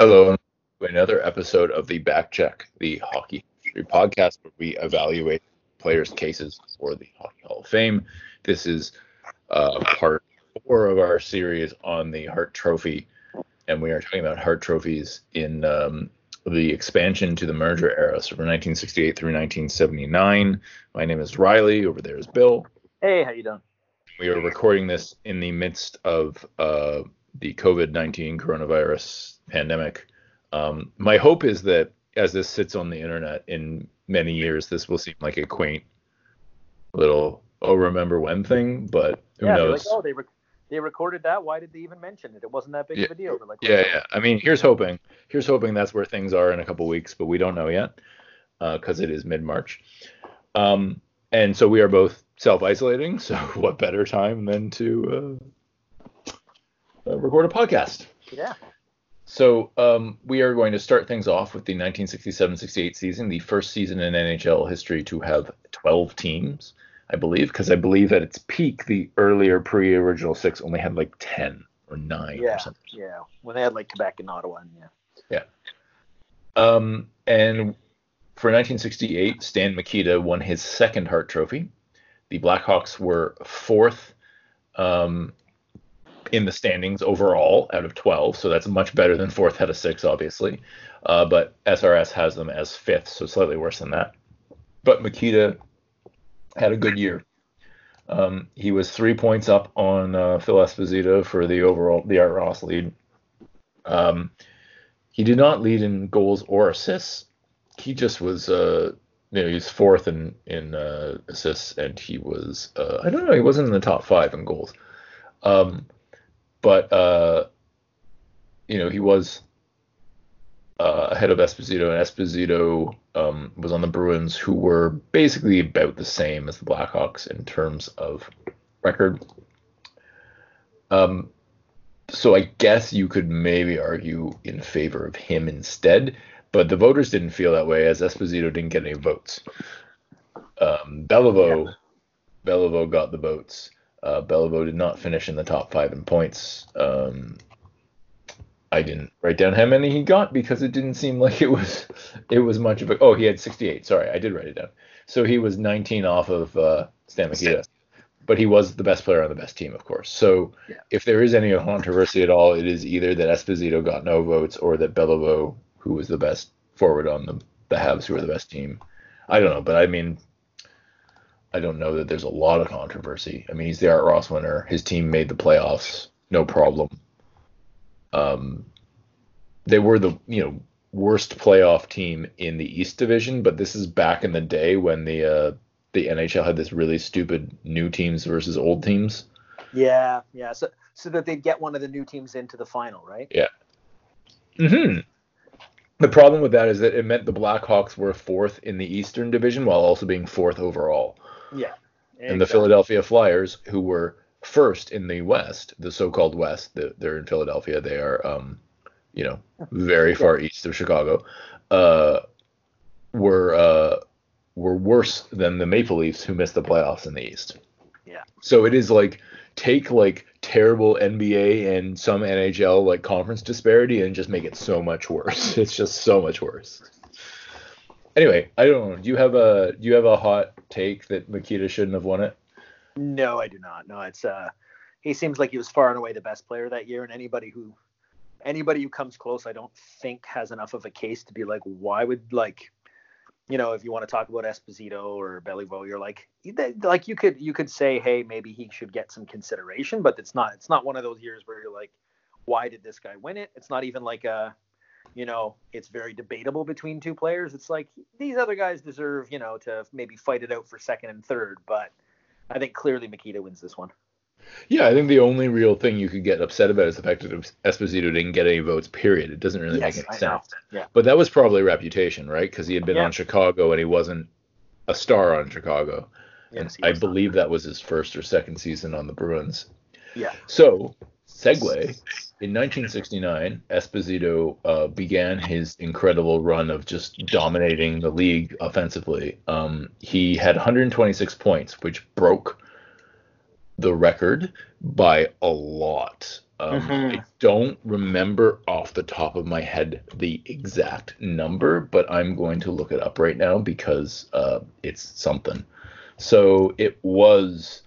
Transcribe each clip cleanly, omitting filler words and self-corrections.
Hello, and welcome to another episode of the Backcheck the Hockey History Podcast, where we evaluate players' cases for the Hockey Hall of Fame. This is part four of our series on the Hart Trophy, and we are talking about Hart Trophies in the expansion to the merger era, so from 1968 through 1979. My name is Riley. Over there is Bill. Hey, how you doing? We are recording this in the midst of the COVID-19 coronavirus pandemic. My hope is that as this sits on the internet in many years, this will seem like a quaint little remember when thing, but who knows? Like, they recorded that. Why did they even mention it? It wasn't that big of a deal. Like, yeah. I mean, here's hoping that's where things are in a couple weeks, but we don't know yet because it is mid-March. And so we are both self-isolating, so what better time than to record a podcast? Yeah. So we are going to start things off with the 1967-68 season, the first season in NHL history to have 12 teams, I believe, because I believe at its peak, the earlier pre-original six only had like 10 or 9 or something. Yeah, when they had like Quebec and Ottawa. And yeah. And for 1968, Stan Mikita won his second Hart Trophy. The Blackhawks were fourth in the standings overall out of 12, so that's much better than fourth out of six, obviously. But SRS has them as fifth, so slightly worse than that. But Mikita had a good year. He was 3 points up on Phil Esposito for the Art Ross lead. He did not lead in goals or assists. He just was, he was fourth in assists, and he was, he wasn't in the top five in goals. But he was ahead of Esposito, and Esposito was on the Bruins, who were basically about the same as the Blackhawks in terms of record. So I guess you could maybe argue in favor of him instead, but the voters didn't feel that way, as Esposito didn't get any votes. Beliveau got the votes. Beliveau did not finish in the top five in points. I didn't write down how many he got because it didn't seem like it was much of a... Oh, he had 68. Sorry, I did write it down. So he was 19 off of Stan Mikita. But he was the best player on the best team, of course. So if there is any controversy at all, it is either that Esposito got no votes or that Beliveau, who was the best forward on the Habs, who were the best team. I don't know, but I mean... I don't know that there's a lot of controversy. I mean, he's the Art Ross winner. His team made the playoffs, no problem. They were the worst playoff team in the East Division, but this is back in the day when the NHL had this really stupid new teams versus old teams. Yeah. So that they'd get one of the new teams into the final, right? Yeah. Mm-hmm. The problem with that is that it meant the Blackhawks were fourth in the Eastern Division while also being fourth overall. Yeah. And the Philadelphia Flyers, who were first in the West, the so-called West, they're in Philadelphia. They are, very far east of Chicago, were worse than the Maple Leafs, who missed the playoffs in the East. Yeah. So it is like take like terrible NBA and some NHL like conference disparity and just make it so much worse. It's just so much worse. Anyway, I don't know. Do you have a hot take that Mikita shouldn't have won it? No, I do not. No, it's he seems like he was far and away the best player that year, and anybody who comes close, I don't think has enough of a case to be like, why would if you want to talk about Esposito or Beliveau, you're like you could say, hey, maybe he should get some consideration, but it's not one of those years where you're like, why did this guy win it? It's not even like a it's very debatable between two players. It's like these other guys deserve, to maybe fight it out for second and third. But I think clearly Mikita wins this one. Yeah, I think the only real thing you could get upset about is the fact that Esposito didn't get any votes, period. It doesn't really make any sense. Yeah. But that was probably reputation, right? Because he had been on Chicago and he wasn't a star on Chicago. Yes, and I believe that was his first or second season on the Bruins. Yeah. So... segue. In 1969, Esposito began his incredible run of just dominating the league offensively. He had 126 points, which broke the record by a lot. I don't remember off the top of my head the exact number, but I'm going to look it up right now because it's something. So it was,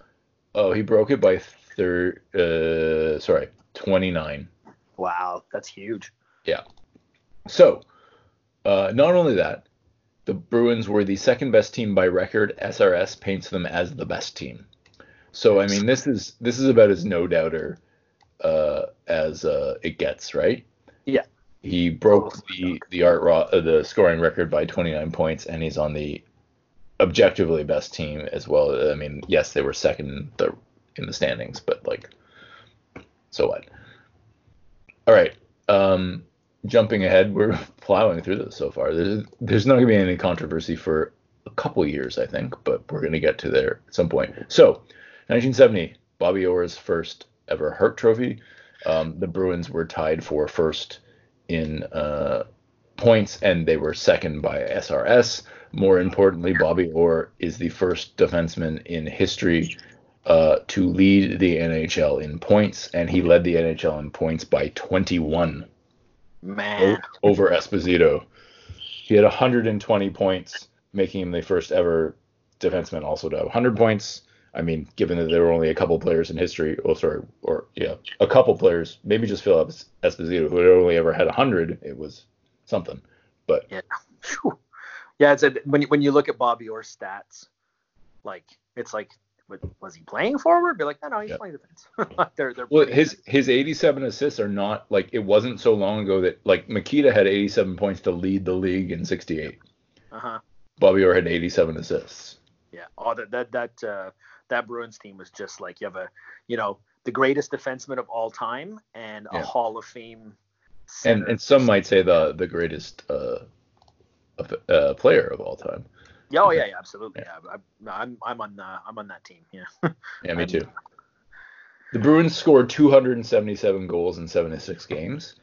he broke it by 29. Wow, that's huge. Yeah. So not only that, the Bruins were the second best team by record. SRS paints them as the best team. So, I mean, this is about as no-doubter as it gets, right? Yeah. He broke the scoring record by 29 points, and he's on the objectively best team as well. I mean, yes, they were second in the standings, but, like, so what? All right. Jumping ahead, we're plowing through this so far. There's not going to be any controversy for a couple years, I think, but we're going to get to there at some point. So, 1970, Bobby Orr's first ever Hart Trophy. The Bruins were tied for first in points, and they were second by SRS. More importantly, Bobby Orr is the first defenseman in history to lead the NHL in points, and he led the NHL in points by 21. Man. Over Esposito. He had 120 points, making him the first ever defenseman also to have 100 points. I mean, given that there were only a couple players in history, a couple players, maybe just Phil Esposito, who had only ever had 100, it was something. But yeah, yeah. It's when you look at Bobby Orr's stats, like it's like, was he playing forward? Be like, no, he's playing defense. they're well, his 87 assists are not, like, it wasn't so long ago that, like, Mikita had 87 points to lead the league in 68. Uh-huh. Bobby Orr had 87 assists. Yeah. Oh, that Bruins team was just like, you have the greatest defenseman of all time and a Hall of Fame center. And some might say the greatest player of all time. Yeah, oh yeah, absolutely. Yeah. I'm on that team. Yeah. Yeah, me too. The Bruins scored 277 goals in 76 games.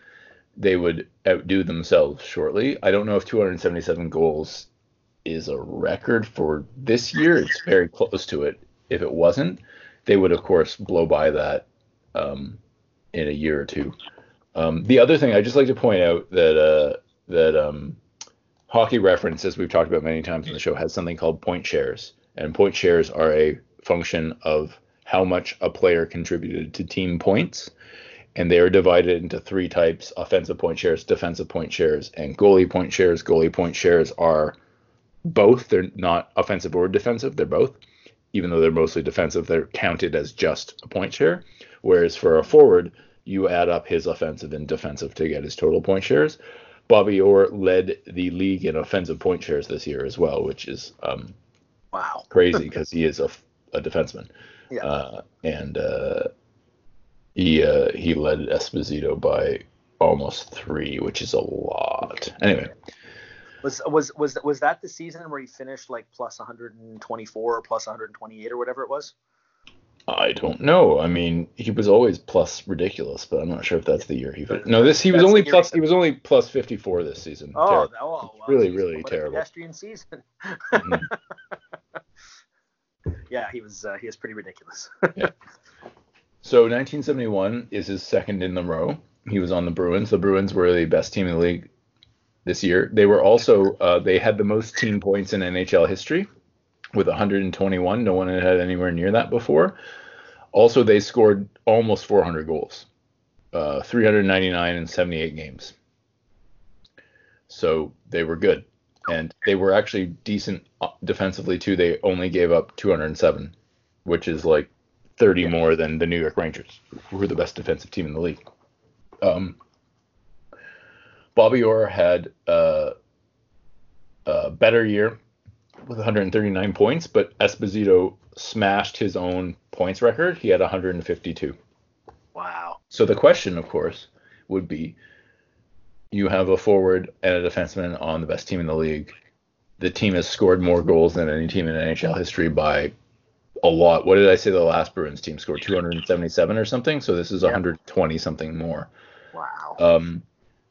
They would outdo themselves shortly. I don't know if 277 goals is a record for this year. It's very close to it. If it wasn't, they would of course blow by that in a year or two. The other thing I'd just like to point out that Hockey Reference, as we've talked about many times on the show, has something called point shares. And point shares are a function of how much a player contributed to team points. And they are divided into three types: offensive point shares, defensive point shares, and goalie point shares. Goalie point shares are both. They're not offensive or defensive. They're both. Even though they're mostly defensive, they're counted as just a point share. Whereas for a forward, you add up his offensive and defensive to get his total point shares. Bobby Orr led the league in offensive point shares this year as well, which is crazy because he is a defenseman. Yeah. He led Esposito by almost 3, which is a lot. Anyway, was that the season where he finished like plus 124 or plus 128 or whatever it was? I don't know. I mean, he was always plus ridiculous, but I'm not sure if that's the year he. He was only plus 54 this season. Oh, wow. really terrible. Pedestrian season. Mm-hmm. Yeah, he was pretty ridiculous. Yeah. So 1971 is his second in the row. He was on the Bruins. The Bruins were the best team in the league this year. They were also they had the most team points in NHL history, with 121. No one had anywhere near that before. Also, they scored almost 400 goals, 399 in 78 games. So they were good. And they were actually decent defensively, too. They only gave up 207, which is like 30 more than the New York Rangers, who were the best defensive team in the league. Bobby Orr had a better year, with 139 points, but Esposito smashed his own points record. He had 152. Wow. So the question, of course, would be, you have a forward and a defenseman on the best team in the league. The team has scored more goals than any team in NHL history by a lot. What did I say the last Bruins team scored? 277 or something? So this is 120-something more. Wow.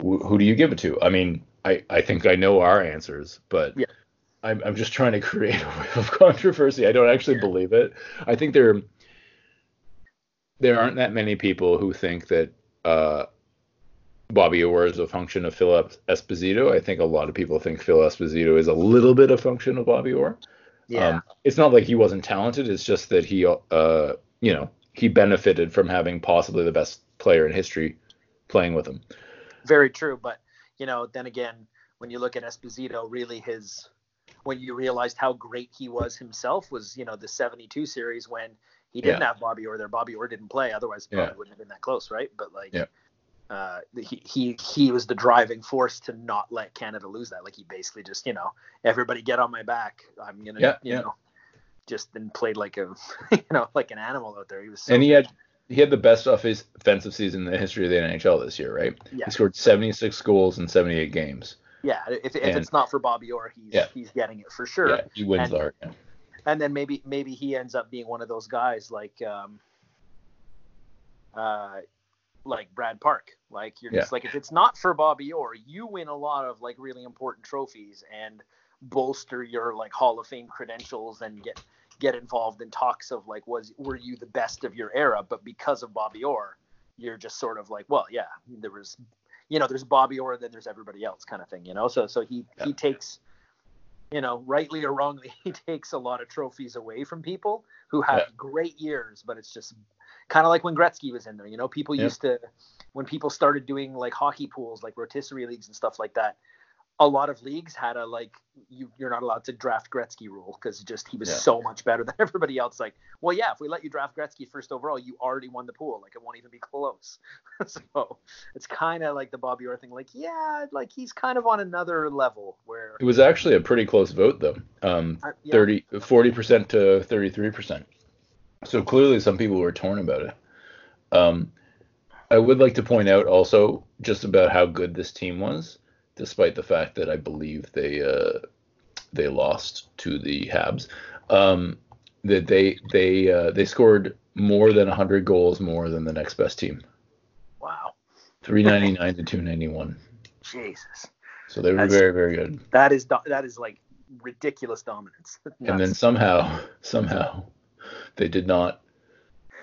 Who do you give it to? I mean, I think I know our answers, but... Yeah. I'm just trying to create a wave of controversy. I don't actually believe it. I think there there aren't that many people who think that Bobby Orr is a function of Phil Esposito. I think a lot of people think Phil Esposito is a little bit a function of Bobby Orr. Yeah. It's not like he wasn't talented. It's just that he, you know, he benefited from having possibly the best player in history playing with him. Very true. But, you know, then again, when you look at Esposito, really his, when you realized how great he was himself was, you know, the 72 series when he didn't have Bobby Orr there. Bobby Orr didn't play. Otherwise, it probably wouldn't have been that close, right? But, like, he was the driving force to not let Canada lose that. Like, he basically just, you know, everybody get on my back. I'm going to, know, just then played like a, you know, like an animal out there. He was so and he had the best offensive season in the history of the NHL this year, right? Yeah. He scored 76 goals in 78 games. Yeah. If it's not for Bobby Orr, he's getting it for sure. Yeah, he wins the Hart. Yeah. And then maybe he ends up being one of those guys like Brad Park. Like, you're just like, if it's not for Bobby Orr, you win a lot of like really important trophies and bolster your like Hall of Fame credentials and get involved in talks of like, were you the best of your era? But because of Bobby Orr, you're just sort of like, well, yeah, there was, you know, there's Bobby Orr, then there's everybody else kind of thing, you know? So he takes, you know, rightly or wrongly, he takes a lot of trophies away from people who have great years, but it's just kind of like when Gretzky was in there, you know, people used to, when people started doing like hockey pools, like rotisserie leagues and stuff like that, a lot of leagues had a, like, you're not allowed to draft Gretzky rule because just he was so much better than everybody else. Like, well, yeah, if we let you draft Gretzky first overall, you already won the pool. Like, it won't even be close. So it's kind of like the Bobby Orr thing. Like, yeah, like he's kind of on another level where it was actually a pretty close vote though. 40% to 33%. So clearly some people were torn about it. I would like to point out also just about how good this team was, despite the fact that I believe they lost to the Habs. That they scored more than 100 goals more than the next best team. Wow. 399 to 291. Jesus. So they were very, very good. That is like ridiculous dominance. And then somehow they did not.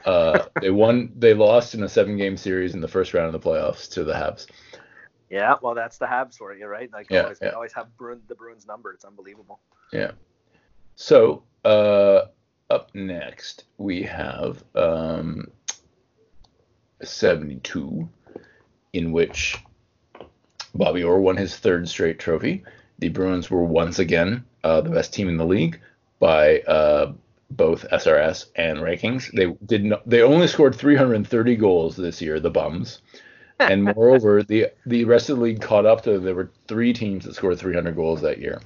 They lost in a 7-game series in the first round of the playoffs to the Habs. Yeah, well, that's the Habs for you, right? Like, they always have the Bruins number. It's unbelievable. Yeah. So, up next, we have 72, in which Bobby Orr won his third straight trophy. The Bruins were once again the best team in the league by both SRS and rankings. They only scored 330 goals this year, the bums. And moreover, the rest of the league caught up to there were 3 teams that scored 300 goals that year.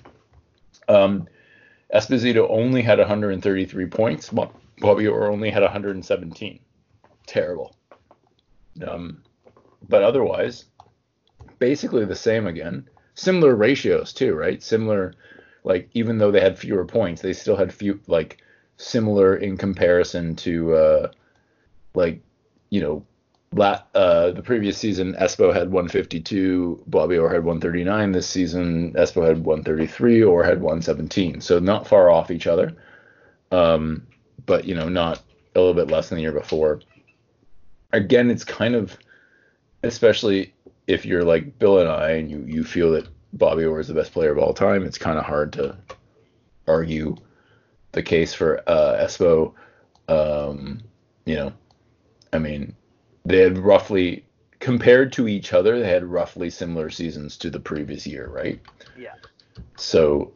Esposito only had 133 points. Bobby Orr only had 117. Terrible. But otherwise, basically the same again. Similar ratios too, right? Similar, like even though they had fewer points, they still had few, like similar in comparison to like, you know, the previous season, Espo had 152, Bobby Orr had 139. This season, Espo had 133, Orr had 117. So not far off each other, but, you know, not a little bit less than the year before. Again, it's kind of, especially if you're like Bill and I and you feel that Bobby Orr is the best player of all time, it's kind of hard to argue the case for Espo. You know, I mean, they had roughly, compared to each other, they had roughly similar seasons to the previous year, right? Yeah. So,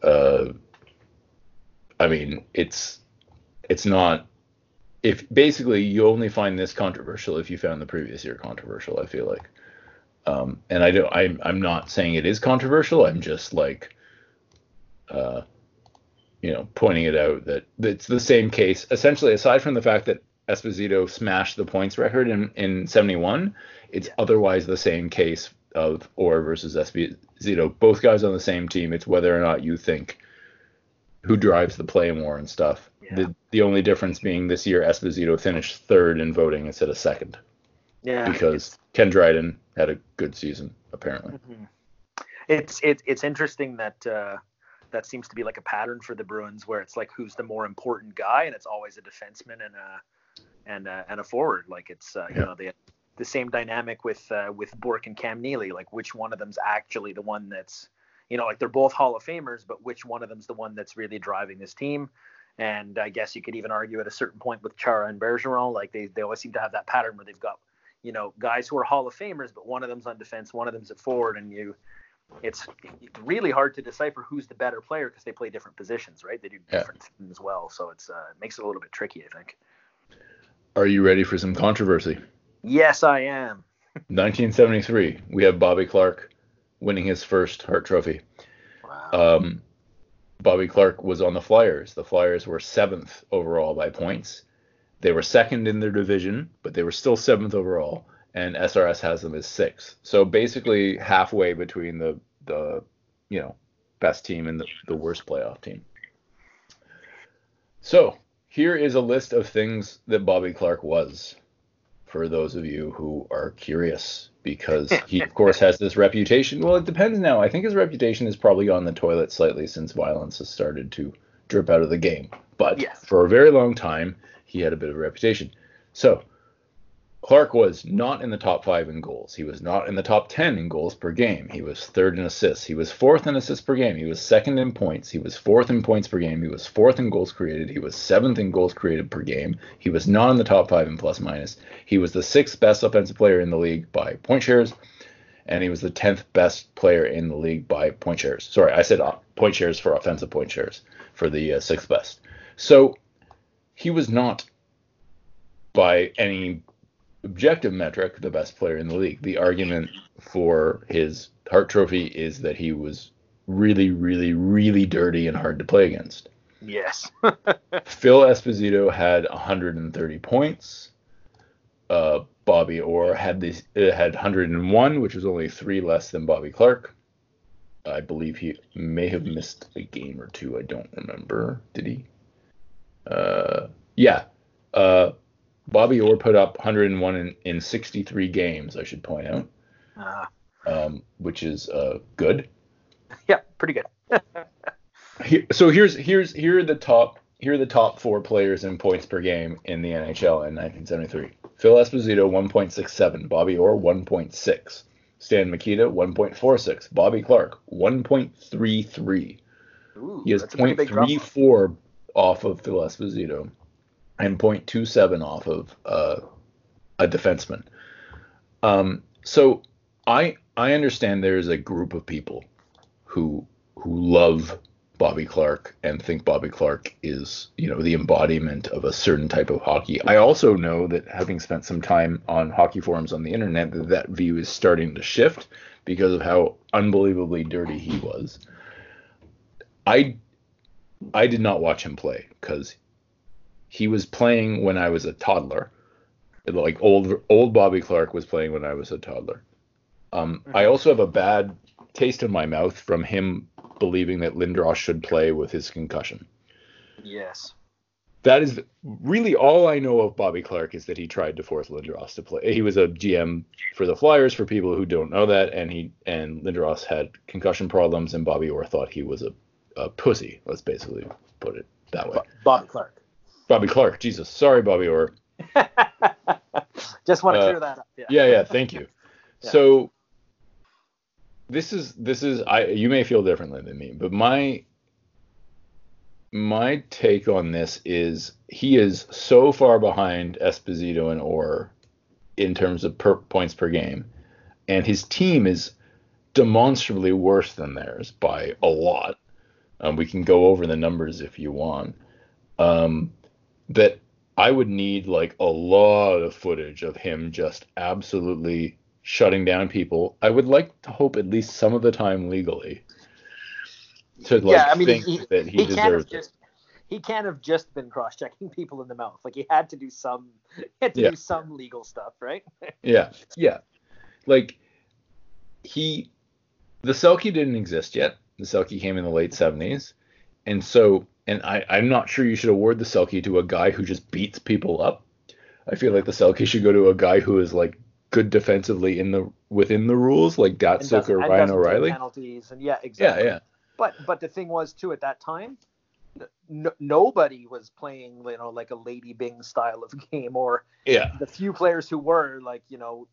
I mean, it's not, if basically you only find this controversial if you found the previous year controversial, I feel like. And I'm not saying it is controversial. I'm just like, you know, pointing it out that it's the same case, essentially, aside from the fact that Esposito smashed the points record in 71. It's otherwise the same case of Orr versus Esposito. Both guys on the same team. It's whether or not you think who drives the play more and stuff. Yeah. The only difference being this year Esposito finished third in voting instead of second. Yeah. Because Ken Dryden had a good season, apparently. Mm-hmm. It's interesting that that seems to be like a pattern for the Bruins where it's like who's the more important guy, and it's always a defenseman and a and a forward. Like it's you know, they had the same dynamic with Bourque and Cam Neely. Like which one of them's actually the one that's, you know, like they're both Hall of Famers, but which one of them's the one that's really driving this team? And I guess you could even argue at a certain point with Chara and Bergeron, like they always seem to have that pattern where they've got, you know, guys who are Hall of Famers, but one of them's on defense, one of them's at forward, and it's really hard to decipher who's the better player because they play different positions, right? They do different things as well, so it makes it a little bit tricky, I think. Are you ready for some controversy? Yes, I am. 1973, we have Bobby Clarke winning his first Hart Trophy. Wow. Bobby Clarke was on the Flyers. The Flyers were 7th overall by points. They were 2nd in their division, but they were still 7th overall, and SRS has them as 6th. So basically halfway between the you know, best team and the worst playoff team. So here is a list of things that Bobby Clarke was, for those of you who are curious, because he, of course, has this reputation. Well, it depends now. I think his reputation has probably gone the toilet slightly since violence has started to drip out of the game. But for a very long time, he had a bit of a reputation. So Clarke was not in the top 5 in goals. He was not in the top 10 in goals per game. He was 3rd in assists. He was 4th in assists per game. He was 2nd in points. He was 4th in points per game. He was 4th in goals created. He was 7th in goals created per game. He was not in the top 5 in plus minus. He was the 6th best offensive player in the league by point shares. And he was the 10th best player in the league by point shares. Sorry, I said point shares for offensive point shares for the 6th best. So he was not, by any objective metric, the best player in the league. The argument for his Hart Trophy is that he was really, really, really dirty and hard to play against. Yes. Phil Esposito had 130 points. Bobby Orr had 101, which was only 3 less than Bobby Clarke. I believe he may have missed a game or two. I don't remember. Did he? Bobby Orr put up 101 in 63 games, I should point out, which is good. Yeah, pretty good. So here are the top 4 players in points per game in the NHL in 1973. Phil Esposito 1.67, Bobby Orr 1.6, Stan Mikita 1.46, Bobby Clarke 1.33. Ooh, he has 0.34 off of Phil Esposito and 0.27 off of a defenseman. So I understand there is a group of people who love Bobby Clarke and think Bobby Clarke is, you know, the embodiment of a certain type of hockey. I also know that, having spent some time on hockey forums on the internet, that view is starting to shift because of how unbelievably dirty he was. I did not watch him play because he was playing when I was a toddler. Like old Bobby Clarke was playing when I was a toddler. I also have a bad taste in my mouth from him believing that Lindros should play with his concussion. Yes. That is really all I know of Bobby Clarke, is that he tried to force Lindros to play. He was a GM for the Flyers, for people who don't know that, and Lindros had concussion problems, and Bobby Orr thought he was a pussy. Let's basically put it that way. Bobby Clarke. Jesus. Sorry, Bobby Orr. Just want to clear that up. Yeah. Thank you. Yeah. So this is, you may feel differently than me, but my take on this is he is so far behind Esposito and Orr in terms of points per game. And his team is demonstrably worse than theirs by a lot. We can go over the numbers if you want. That I would need like a lot of footage of him just absolutely shutting down people. I would like to hope at least some of the time legally to that he deserves it. He can't have just been cross-checking people in the mouth. Like he had to do some, do some legal stuff, right? Yeah. Like the Selke didn't exist yet. The Selke came in the late 70s. And so, I'm not sure you should award the Selke to a guy who just beats people up. I feel like the Selke should go to a guy who is like good defensively within the rules, like Datsuk or Ryan O'Reilly. Penalties and yeah, exactly. Yeah. But the thing was too, at that time, nobody was playing, you know, like a Lady Bing style of game, or the few players who were, like, you know,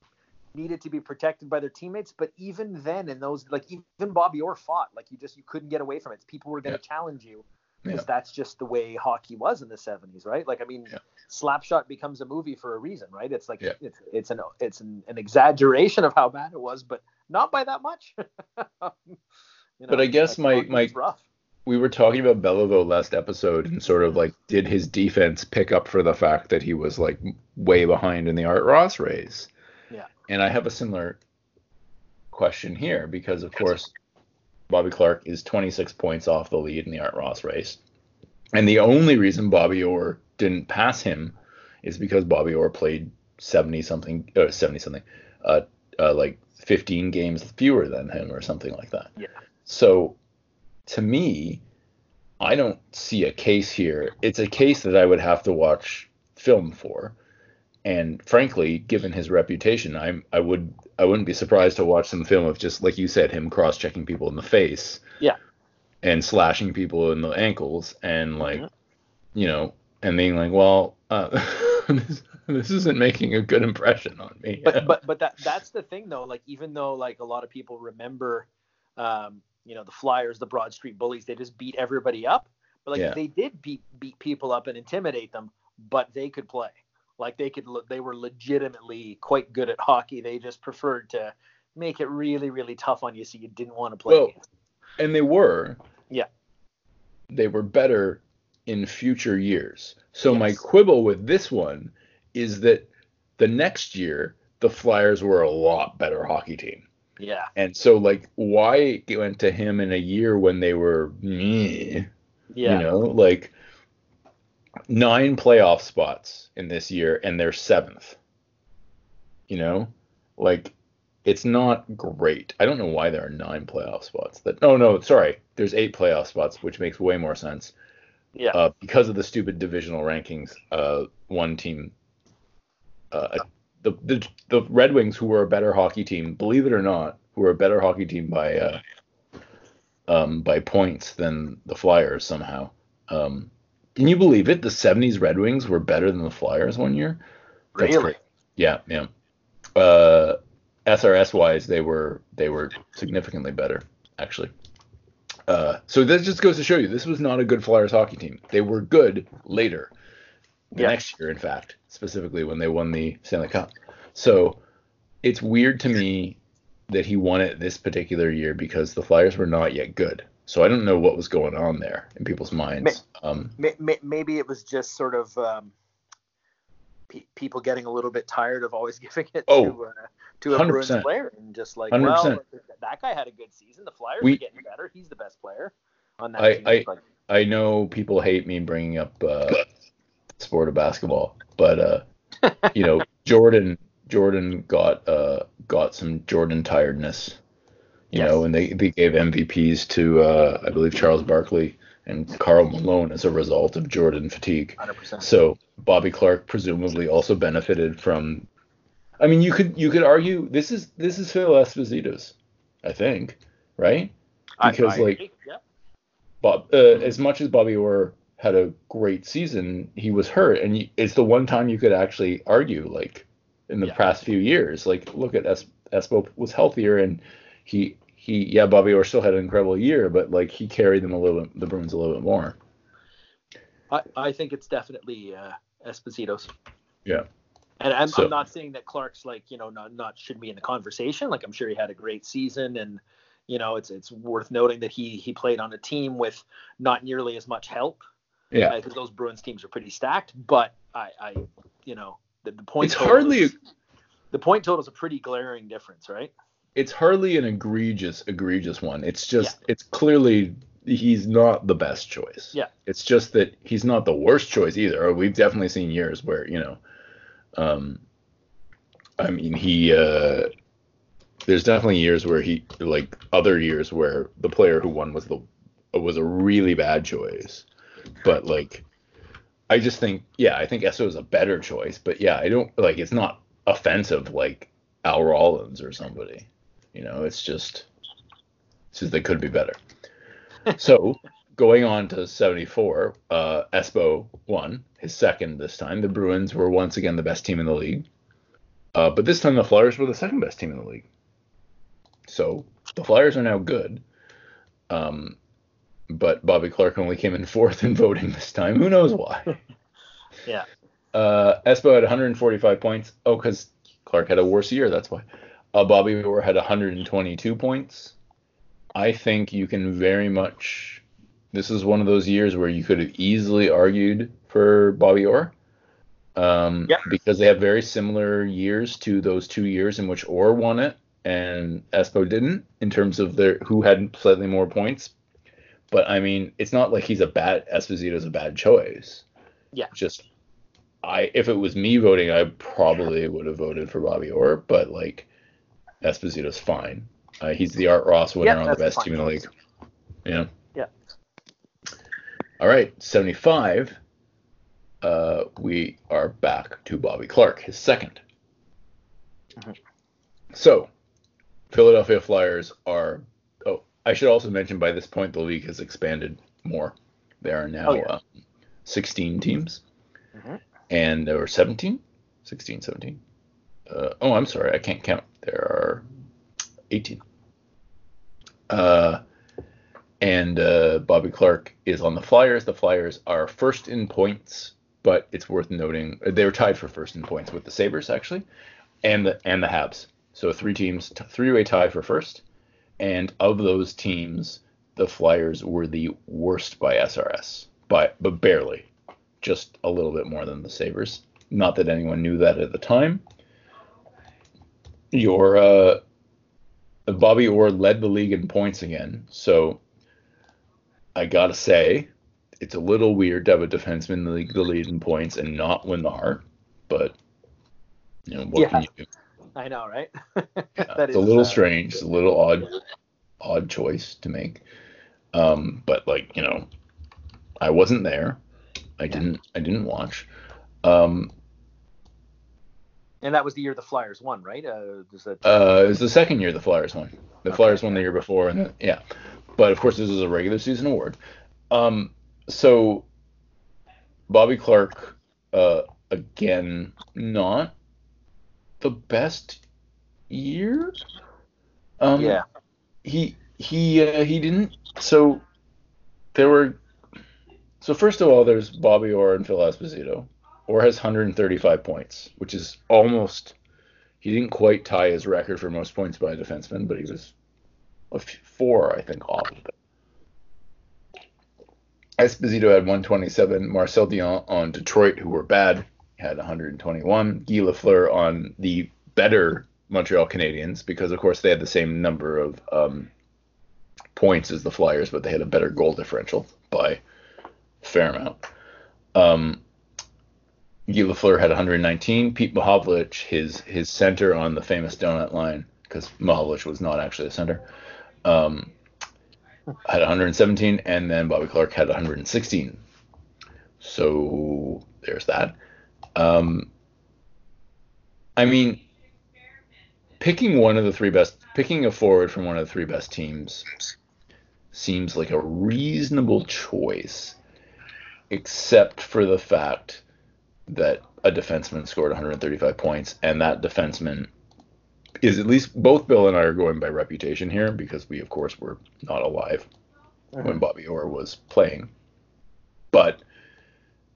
needed to be protected by their teammates. But even then, in those, like, even Bobby Orr fought, like, you couldn't get away from it. People were going to challenge you, because that's just the way hockey was in the 70s, right? Like, I mean, Slapshot becomes a movie for a reason, right? It's like it's an exaggeration of how bad it was, but not by that much. You know, but I guess my we were talking about Beliveau last episode, and sort of like, did his defense pick up for the fact that he was like way behind in the Art Ross race? Yeah. And I have a similar question here, because of course Bobby Clarke is 26 points off the lead in the Art Ross race. And the only reason Bobby Orr didn't pass him is because Bobby Orr played 70 something, like 15 games fewer than him or something like that. Yeah. So to me, I don't see a case here. It's a case that I would have to watch film for. And frankly, given his reputation, I wouldn't be surprised to watch some film of, just like you said, him cross-checking people in the face, and slashing people in the ankles, and like, you know, and being like, well, this isn't making a good impression on me. But that's the thing though. Like, even though like a lot of people remember, you know, the Flyers, the Broad Street Bullies, they just beat everybody up. But like they did beat people up and intimidate them, but they could play. Like, they were legitimately quite good at hockey. They just preferred to make it really, really tough on you, so you didn't want to play. Well, and they were. Yeah. They were better in future years. So my quibble with this one is that the next year, the Flyers were a lot better hockey team. Yeah. And so, like, why it went to him in a year when they were, you know, like, 9 playoff spots in this year, and they're 7th. You know, like, it's not great. I don't know why there are 9 playoff spots. There's 8 playoff spots, which makes way more sense. Yeah. Because of the stupid divisional rankings, one team, the Red Wings, who were a better hockey team, believe it or not, who were a better hockey team by points than the Flyers somehow. Can you believe it? The 70s Red Wings were better than the Flyers one year? That's really? Crazy. Yeah. SRS-wise, they were significantly better, actually. So that just goes to show you, this was not a good Flyers hockey team. They were good later. The next year, in fact, specifically when they won the Stanley Cup. So it's weird to me that he won it this particular year, because the Flyers were not yet good. So I don't know what was going on there in people's minds. Maybe it was just sort of people getting a little bit tired of always giving it to a Bruins player, and just like, 100%. Well, that guy had a good season. The Flyers are getting better. He's the best player on that team. I know people hate me bringing up sport of basketball, but you know, Jordan got some Jordan tiredness. You know, and they gave MVPs to, I believe, Charles Barkley and Karl Malone as a result of Jordan fatigue. 100%. So Bobby Clarke presumably also benefited from. I mean, you could argue this is Phil Esposito's, I think, right? Because as much as Bobby Orr had a great season, he was hurt, and it's the one time you could actually argue, like, in the past few years, like, look at Espo was healthier, and He Bobby Orr still had an incredible year, but like, he carried them a little bit, the Bruins a little bit more. I think it's definitely Esposito's. Yeah. And I'm not saying that Clark's, like, you know, not should be in the conversation. Like, I'm sure he had a great season, and you know, it's worth noting that he played on a team with not nearly as much help. Yeah. Because those Bruins teams are pretty stacked, but I you know, the point. It's hardly the point total is a pretty glaring difference, right? It's hardly an egregious one. It's just, it's clearly he's not the best choice. Yeah. It's just that he's not the worst choice either. We've definitely seen years where, you know, I mean, there's definitely years where other years where the player who won was a really bad choice. But like, I just think, I think Esso is a better choice. But yeah, I don't, like, it's not offensive, like Al Rollins or somebody. You know, it's just they could be better. So Going on to 74, Espo won, his second this time. The Bruins were once again the best team in the league. But this time the Flyers were the second best team in the league. So the Flyers are now good. But Bobby Clarke only came in fourth in voting this time. Who knows why? Yeah. Espo had 145 points. Oh, because Clarke had a worse year, that's why. Bobby Orr had 122 points. I think you can very much... This is one of those years where you could have easily argued for Bobby Orr because they have very similar years to those 2 years in which Orr won it and Espo didn't in terms of who had slightly more points. But, I mean, it's not like Esposito's a bad choice. Yeah. Just if it was me voting, I probably would have voted for Bobby Orr, but, like, Esposito's fine. He's the Art Ross winner on the best team in the league. Yeah. All right, 75, we are back to Bobby Clarke, his second. Mm-hmm. So, Philadelphia Flyers are... Oh, I should also mention by this point the league has expanded more. There are now 16 teams. Mm-hmm. And there were 17? 16, 17. I'm sorry, I can't count. There are 18. And Bobby Clarke is on the Flyers. The Flyers are first in points, but it's worth noting they were tied for first in points with the Sabres, actually, and the Habs. So three teams, three-way tie for first. And of those teams, the Flyers were the worst by SRS, but barely, just a little bit more than the Sabres. Not that anyone knew that at the time. Bobby Orr led the league in points again, so... I gotta say, it's a little weird to have a defenseman in the league the lead in points and not win the Hart, but you know what can you do? I know, right? It's a little strange, it's a little odd choice to make. But like, you know, I wasn't there. I didn't watch. And that was the year the Flyers won, right? It was the second year the Flyers won. Flyers won the year before, and but, of course, this is a regular season award. So Bobby Clarke, again, not the best year. He didn't. So there were. So first of all, there's Bobby Orr and Phil Esposito. Orr has 135 points, which is almost. He didn't quite tie his record for most points by a defenseman, but he was. Four, I think, off of it. Esposito had 127. Marcel Dionne on Detroit, who were bad, had 121. Guy Lafleur on the better Montreal Canadiens, because, of course, they had the same number of points as the Flyers, but they had a better goal differential by a fair amount. Guy Lafleur had 119. Pete Mahovlich, his center on the famous donut line, because Mahovlich was not actually a center, had 117, and then Bobby Clarke had 116. So there's that. I mean, picking a forward from one of the three best teams seems like a reasonable choice, except for the fact that a defenseman scored 135 points, and that defenseman is at least both Bill and I are going by reputation here because we, of course, were not alive when Bobby Orr was playing. But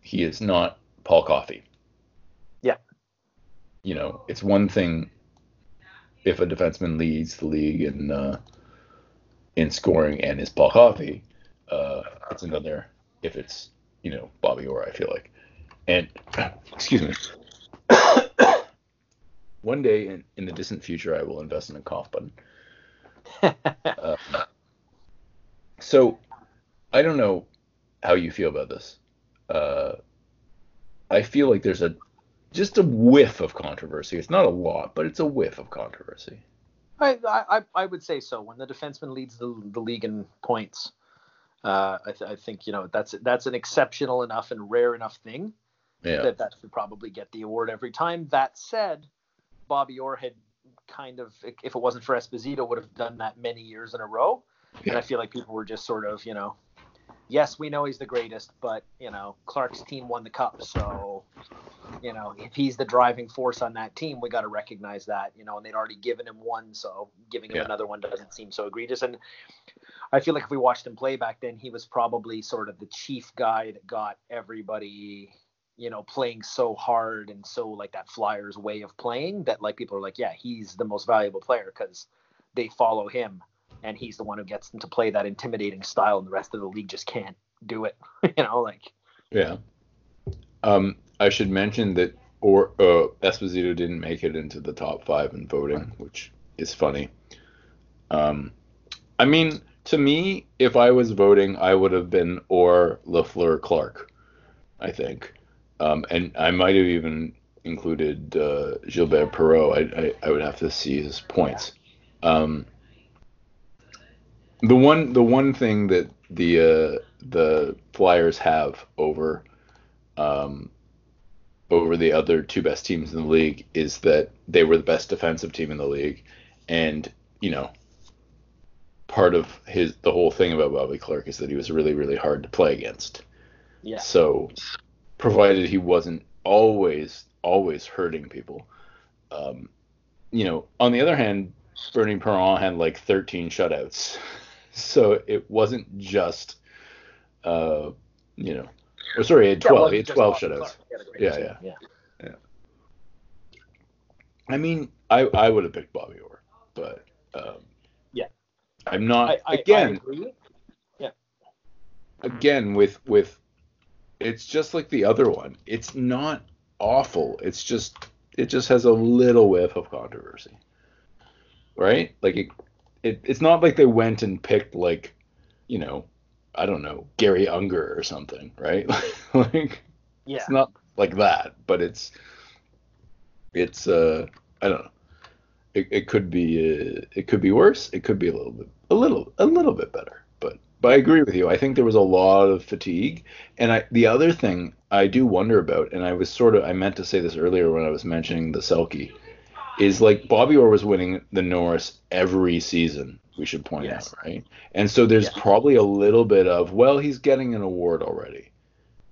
he is not Paul Coffey. Yeah. You know, it's one thing if a defenseman leads the league in scoring and is Paul Coffey. It's another if it's, you know, Bobby Orr, I feel like. And, excuse me. One day in the distant future, I will invest in a cough button. So I don't know how you feel about this. I feel like there's just a whiff of controversy. It's not a lot, but it's a whiff of controversy. I would say so. When the defenseman leads the league in points, I think, you know, that's an exceptional enough and rare enough thing that should probably get the award every time. That said, Bobby Orr had kind of, if it wasn't for Esposito, would have done that many years in a row. Yeah. And I feel like people were just sort of, you know, yes, we know he's the greatest, but, you know, Clarke's team won the cup. So, you know, if he's the driving force on that team, we got to recognize that, you know, and they'd already given him one. So giving him another one doesn't seem so egregious. And I feel like if we watched him play back then, he was probably sort of the chief guy that got everybody, you know, playing so hard and so like that Flyers way of playing that like people are like, yeah, he's the most valuable player because they follow him. And he's the one who gets them to play that intimidating style, and the rest of the league just can't do it. You know, like. Yeah. I should mention that Esposito didn't make it into the top five in voting, which is funny. I mean, to me, if I was voting, I would have been Orr, Lafleur, Clarke, I think. And I might have even included Gilbert Perreault. I would have to see his points. Yeah. The one thing that the Flyers have over the other two best teams in the league is that they were the best defensive team in the league, and you know, part of the whole thing about Bobby Clarke is that he was really, really hard to play against. Yeah. So, provided he wasn't always hurting people, you know. On the other hand, Bernie Parent had like 13 shutouts. So it wasn't just, you know, or sorry, he had 12. He had 12 shutouts. Yeah. I mean, I would have picked Bobby Orr, but I'm not. I agree. Yeah. Again, with it's just like the other one. It's not awful. It's just has a little whiff of controversy, right? Like it's not like they went and picked like, you know, I don't know, Gary Unger or something, right? Like, yeah. It's not like that, but it's I don't know. It could be worse. It could be a little bit better. But I agree with you. I think there was a lot of fatigue, and the other thing I do wonder about, and I meant to say this earlier when I was mentioning the Selke, is like Bobby Orr was winning the Norris every season, we should point out, right? And so there's probably a little bit of, well, he's getting an award already.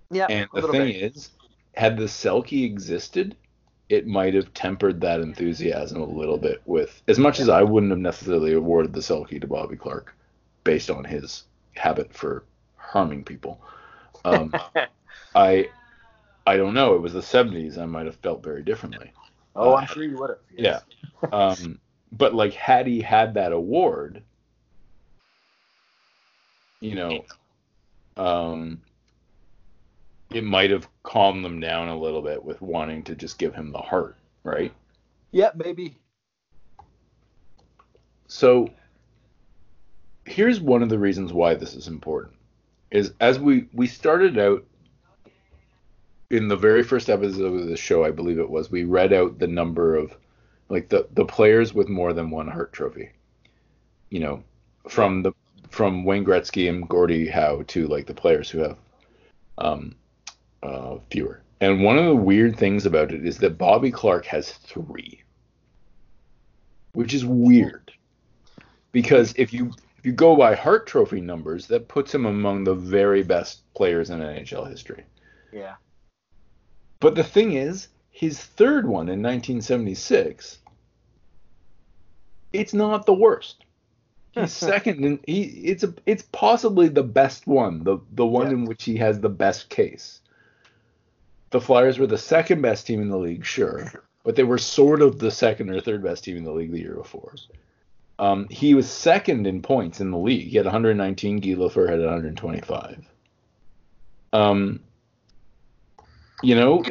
Yeah. And the thing is, had the Selke existed, it might have tempered that enthusiasm a little bit with, as much as I wouldn't have necessarily awarded the Selke to Bobby Clarke based on his habit for harming people. I don't know. It was the 70s. I might have felt very differently. Oh, I'm sure you would have. Yes. Yeah. But, like, had he had that award, you know, it might have calmed them down a little bit with wanting to just give him the heart, right? Yeah, maybe. So here's one of the reasons why this is important, is as we started out, in the very first episode of the show, I believe it was, we read out the number of, like, the players with more than one Hart Trophy. You know, from Wayne Gretzky and Gordie Howe to, like, the players who have fewer. And one of the weird things about it is that Bobby Clarke has 3, which is weird. Because if you go by Hart Trophy numbers, that puts him among the very best players in NHL history. Yeah. But the thing is, his third one in 1976, it's not the worst. He's second, and it's possibly the best one, the one in which he has the best case. The Flyers were the second best team in the league, sure, but they were sort of the second or third best team in the league the year before. He was second in points in the league. He had 119. Guy Lafleur had 125. You know,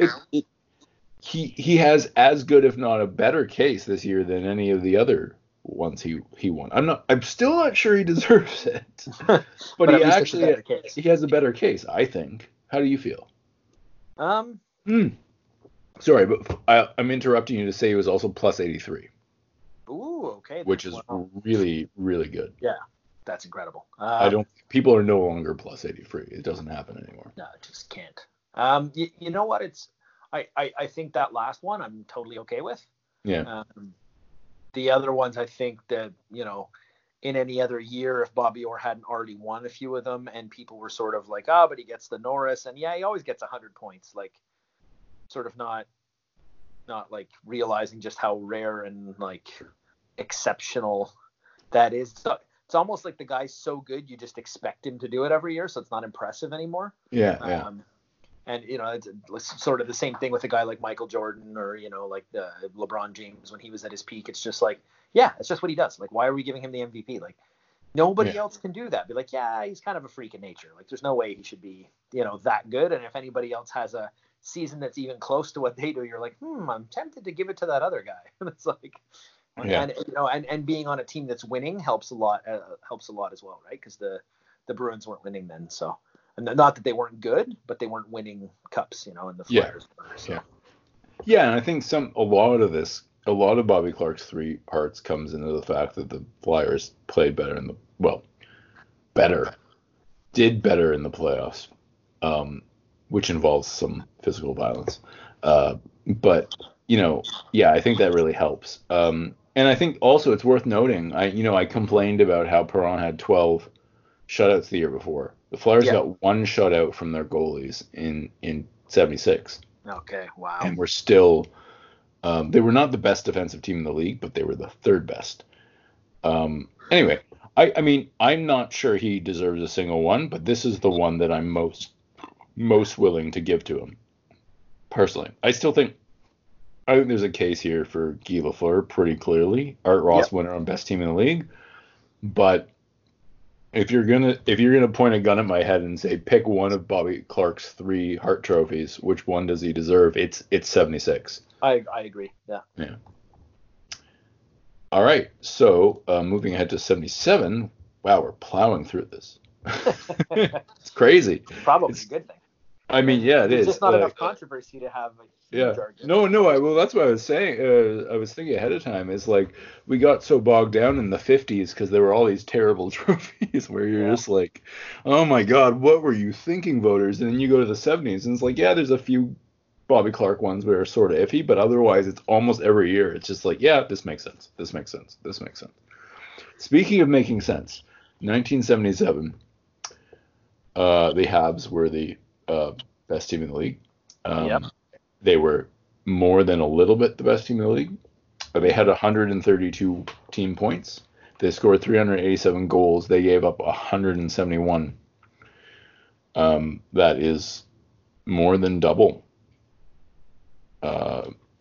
he has as good, if not a better case this year than any of the other ones he won. I'm still not sure he deserves it, but he actually has a better case, I think. How do you feel? Sorry, but I'm interrupting you to say he was also plus 83. Ooh, okay. Which is really, really good. Yeah, that's incredible. People are no longer plus 83. It doesn't happen anymore. No, it just can't. You know what? I think that last one I'm totally okay with. Yeah. The other ones, I think that, you know, in any other year if Bobby Orr hadn't already won a few of them, and people were sort of like, but he gets the Norris, and yeah, he always gets 100 points, like sort of not like realizing just how rare and like exceptional that is. So it's almost like the guy's so good, you just expect him to do it every year. So it's not impressive anymore. Yeah. And, you know, it's sort of the same thing with a guy like Michael Jordan or, you know, like the LeBron James when he was at his peak. It's just like, yeah, it's just what he does. Like, why are we giving him the MVP? Like, nobody else can do that. Be like, yeah, he's kind of a freak in nature. Like, there's no way he should be, you know, that good. And if anybody else has a season that's even close to what they do, you're like, I'm tempted to give it to that other guy. And it's like, and you know, and being on a team that's winning helps a lot as well, right? Because the Bruins weren't winning then, so. And not that they weren't good, but they weren't winning cups, you know, in the Flyers. Yeah, and I think a lot of Bobby Clarke's three parts comes into the fact that the Flyers played better in the did better in the playoffs, which involves some physical violence. But you know, yeah, I think that really helps. And I think also it's worth noting, I complained about how Perron had 12 shutouts the year before. The Flyers got one shutout from their goalies in 76. Okay, wow. And we're still they were not the best defensive team in the league, but they were the third best. Anyway, I mean, I'm not sure he deserves a single one, but this is the one that I'm most willing to give to him. Personally, I still think there's a case here for Guy Lafleur pretty clearly. Art Ross winner on best team in the league, but if you're gonna point a gun at my head and say pick one of Bobby Clarke's three Hart trophies, which one does he deserve? It's 76. I agree. Yeah. All right. So moving ahead to 77. Wow, we're plowing through this. It's crazy. It's probably a good thing. I mean, yeah, it's just not enough controversy to have a huge argument. No. Well, that's what I was saying. I was thinking ahead of time is like we got so bogged down in the 50s because there were all these terrible trophies where you're just like, oh my God, what were you thinking, voters? And then you go to the 70s and it's like, yeah, there's a few Bobby Clarke ones where are sort of iffy, but otherwise it's almost every year. It's just like, yeah, this makes sense. This makes sense. This makes sense. Speaking of making sense, 1977, the Habs were the best team in the league. They were more than a little bit the best team in the league. They had 132 team points. They scored 387 goals. They gave up 171. That is more than double.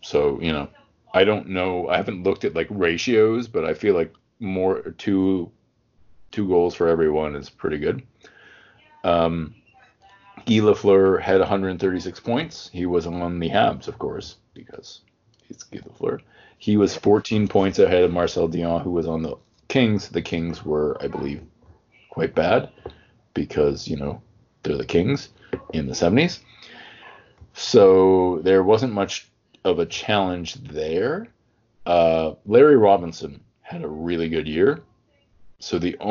So, you know, I don't know. I haven't looked at like ratios, but I feel like more two goals for everyone is pretty good. Guy Lafleur had 136 points. He was on the Habs, of course, because it's Guy Lafleur. He was 14 points ahead of Marcel Dionne, who was on the Kings. The Kings were, I believe, quite bad because, you know, they're the Kings in the 70s. So there wasn't much of a challenge there. Larry Robinson had a really good year. So he was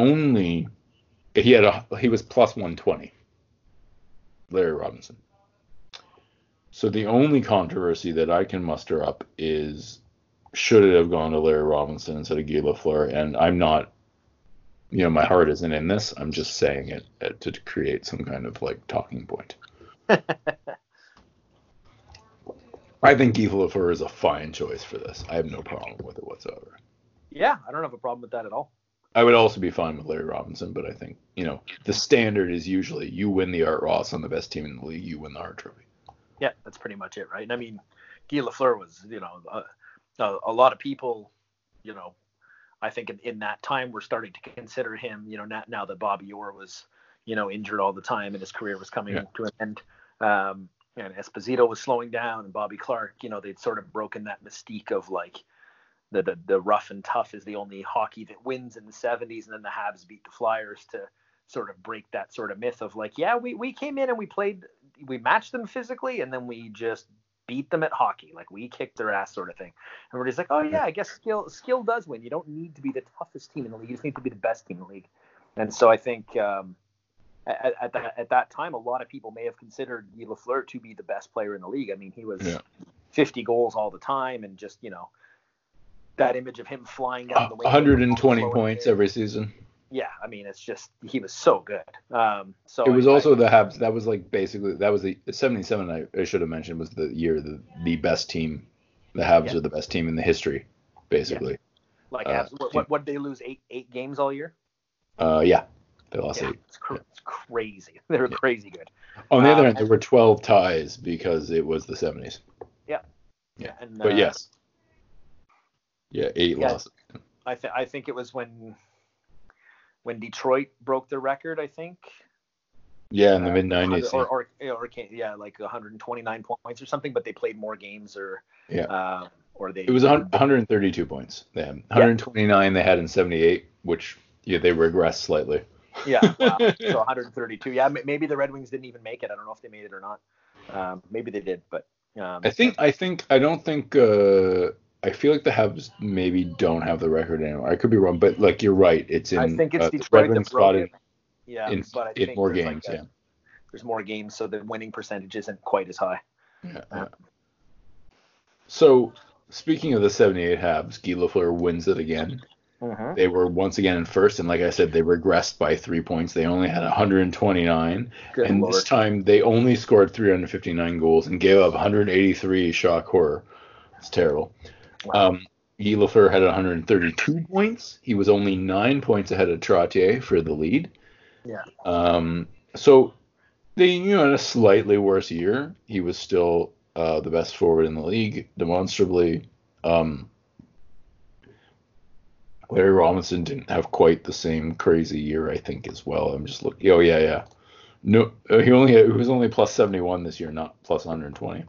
plus 120. Larry Robinson. So the only controversy that I can muster up is should it have gone to Larry Robinson instead of Guy Lafleur? And I'm not, you know, my heart isn't in this. I'm just saying it to create some kind of like talking point. I think Guy Lafleur is a fine choice for this. I have no problem with it whatsoever. Yeah, I don't have a problem with that at all. I would also be fine with Larry Robinson, but I think, you know, the standard is usually you win the Art Ross on the best team in the league, you win the Hart Trophy. Yeah, that's pretty much it, right? And I mean, Guy Lafleur was, you know, a lot of people, you know, I think in that time were starting to consider him, you know, now that Bobby Orr was, you know, injured all the time and his career was coming to an end. And Esposito was slowing down and Bobby Clarke, you know, they'd sort of broken that mystique of like, the rough and tough is the only hockey that wins in the 70s. And then the Habs beat the Flyers to sort of break that sort of myth of like, yeah, we came in and we matched them physically and then we just beat them at hockey. Like we kicked their ass sort of thing. And we're just like, oh yeah, I guess skill does win. You don't need to be the toughest team in the league. You just need to be the best team in the league. And so I think at that time, a lot of people may have considered Guy Lafleur to be the best player in the league. I mean, he was 50 goals all the time and just, you know, that image of him flying down the wing. 120 points every season. Yeah, I mean, it's just, he was so good. So it was also the Habs. That was like basically, that was the 77 I should have mentioned was the year the best team. The Habs are the best team in the history, basically. Yeah. Like, what did they lose, eight games all year? Yeah, they lost eight. It's crazy. They were crazy good. On the other hand, there were 12 ties because it was the 70s. Yeah. Yeah. And, but yes. Yeah, eight losses. I think it was when Detroit broke their record, I think. Yeah, in the mid-90s. Or like 129 points or something, but they played more games It was 132 points. They had 129 they had in 78, which they regressed slightly. Yeah, wow. So 132. Yeah, maybe the Red Wings didn't even make it. I don't know if they made it or not. Maybe they did, but I feel like the Habs maybe don't have the record anymore. I could be wrong, but like you're right. It's in. I think it's Detroit that broke it. Yeah, but I think more games. Like there's more games, so the winning percentage isn't quite as high. Yeah. So speaking of the 78 Habs, Guy Lafleur wins it again. Mm-hmm. They were once again in first, and like I said, they regressed by 3 points. They only had 129, Good Lord. This time they only scored 359 goals and gave up 183. Shock horror! It's terrible. Wow. Guy Lafleur had 132 points. He was only 9 points ahead of Trottier for the lead. Yeah. So they, had a slightly worse year. He was still the best forward in the league, demonstrably. Larry Robinson didn't have quite the same crazy year, I think, as well. I'm just looking. Oh yeah, yeah. No, he was only plus 71 this year, not plus 120.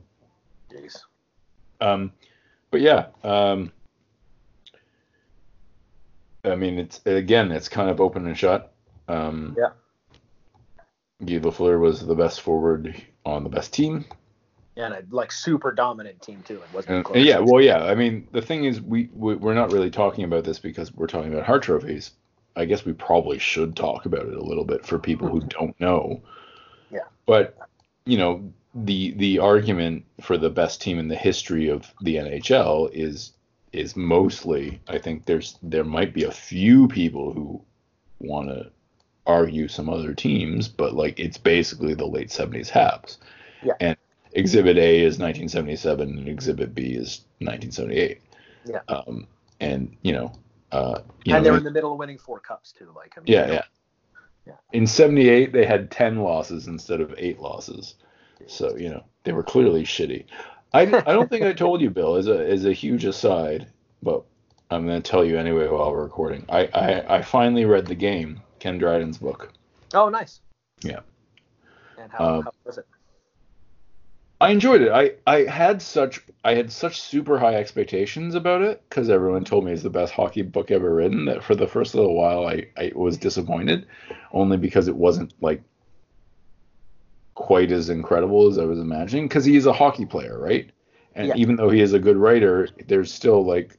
Jeez. But yeah, I mean, it's kind of open and shut. Guy Lafleur was the best forward on the best team. Yeah, and a super dominant team too. It wasn't close. Yeah, well, yeah. I mean, the thing is, we're not really talking about this because we're talking about Hart trophies. I guess we probably should talk about it a little bit for people who don't know. Yeah. But the argument for the best team in the history of the NHL is mostly, I think there might be a few people who want to argue some other teams, but like it's basically the late 70s Habs. Yeah. And Exhibit A is 1977 and Exhibit B is 1978. Yeah. And they're in the middle of winning four cups too. Like, I mean, In 78 they had 10 losses instead of 8 losses. So, they were clearly shitty. I don't think I told you, Bill, as a huge aside, but I'm going to tell you anyway while we're recording. I finally read The Game, Ken Dryden's book. Oh, nice. Yeah. And how was it? I enjoyed it. I had such super high expectations about it because everyone told me it's the best hockey book ever written that for the first little while I was disappointed only because it wasn't like quite as incredible as I was imagining because he is a hockey player, right? And even though he is a good writer, there's still like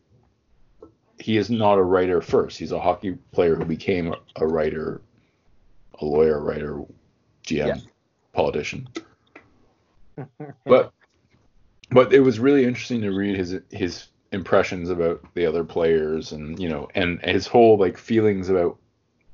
he is not a writer first. He's a hockey player who became a writer, a lawyer, writer, GM, politician. But it was really interesting to read his impressions about the other players and and his whole like feelings about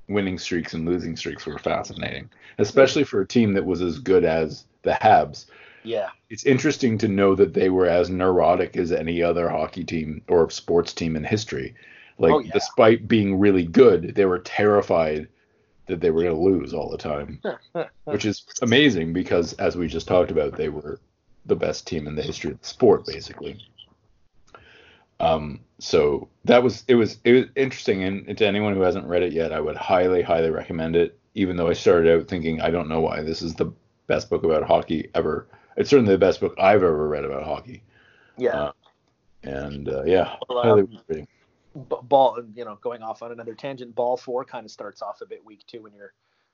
winning streaks and losing streaks were fascinating, especially for a team that was as good as the Habs. Yeah. It's interesting to know that they were as neurotic as any other hockey team or sports team in history. Like despite being really good, they were terrified that they were going to lose all the time, which is amazing because as we just talked about, they were the best team in the history of the sport, basically. So that was, it was interesting. And to anyone who hasn't read it yet, I would highly, highly recommend it. Even though I started out thinking, I don't know why this is the best book about hockey ever. It's certainly the best book I've ever read about hockey. Yeah. Highly recommended. Ball, going off on another tangent, Ball 4 kind of starts off a bit weak too when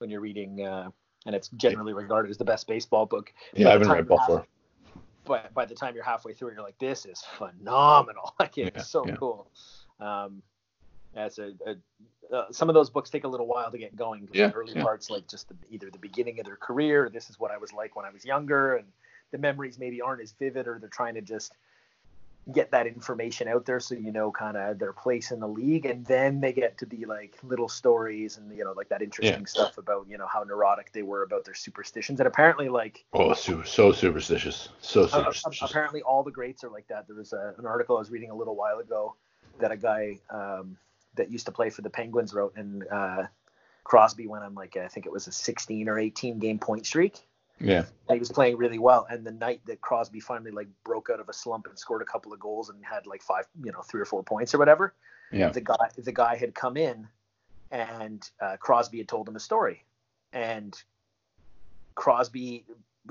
you're reading, and it's generally regarded as the best baseball book. Yeah, I haven't read Ball 4. But by the time you're halfway through, you're like, this is phenomenal! Like it's cool. That's some of those books take a little while to get going. The early parts, like just either the beginning of their career, or this is what I was like when I was younger, and the memories maybe aren't as vivid, or they're trying to just get that information out there, so you know kind of their place in the league, and then they get to be like little stories and, you know, like that interesting stuff about, you know, how neurotic they were about their superstitions. And apparently, like, so superstitious. Apparently all the greats are like that. There was an article I was reading a little while ago that a guy that used to play for the Penguins wrote, and Crosby went on like I think it was a 16 or 18 game point streak. Yeah, and he was playing really well, and the night that Crosby finally like broke out of a slump and scored a couple of goals and had like three or four points or whatever, the guy had come in, and Crosby had told him a story, and Crosby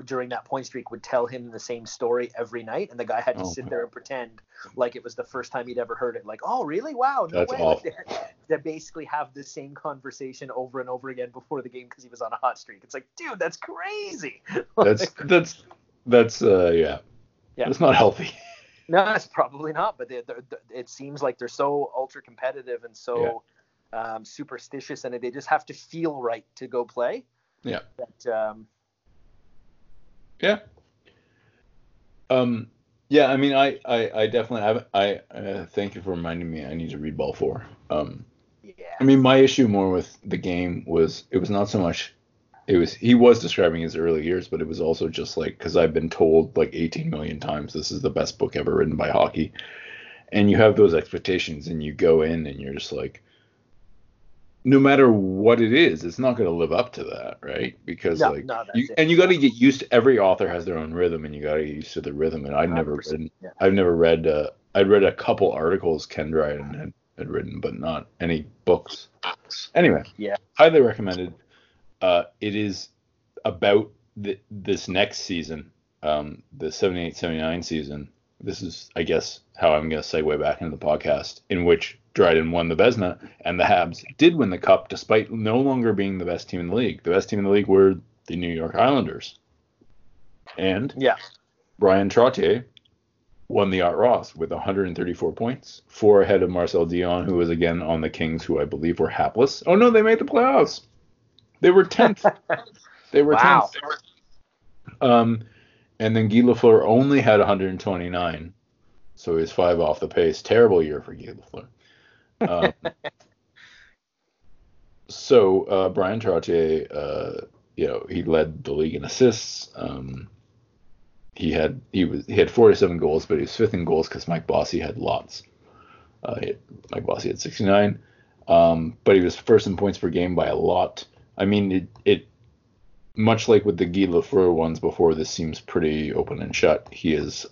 during that point streak would tell him the same story every night, and the guy had to sit there and pretend like it was the first time he'd ever heard it. Like, oh really? Wow, no way! Like they basically have the same conversation over and over again before the game because he was on a hot streak. It's like, dude, that's crazy. That's not healthy. No, it's probably not. But it seems like they're so ultra competitive and so superstitious, and they just have to feel right to go play. Yeah. That, yeah. I mean, I definitely have. Thank you for reminding me. I need to read Ball 4. I mean, my issue more with the game was it was not so much. He was describing his early years, but it was also just like, because I've been told like 18 million times this is the best book ever written by hockey, and you have those expectations, and you go in and you're just like, no matter what it is, it's not going to live up to that, right? Because you got to get used to, every author has their own rhythm, and you got to get used to the rhythm. And I've never read. I'd read a couple articles Ken Dryden had written, but not any books. Anyway, highly recommended. It is about this next season, the 78-79 season. This is, I guess, how I'm going to segue back into the podcast, in which Dryden won the Vezina, and the Habs did win the Cup despite no longer being the best team in the league. The best team in the league were the New York Islanders. And Bryan Trottier won the Art Ross with 134 points, 4 ahead of Marcel Dionne, who was again on the Kings, who I believe were hapless. Oh, no, they made the playoffs. They were 10th. Wow. And then Guy Lafleur only had 129, so he was 5 off the pace. Terrible year for Guy Lafleur. So Bryan Trottier, he led the league in assists. He had 47 goals, but he was 5th in goals because Mike Bossy had lots. Mike Bossy had 69, but he was 1st in points per game by a lot. I mean, it much like with the Guy Lafleur ones before, this seems pretty open and shut. He is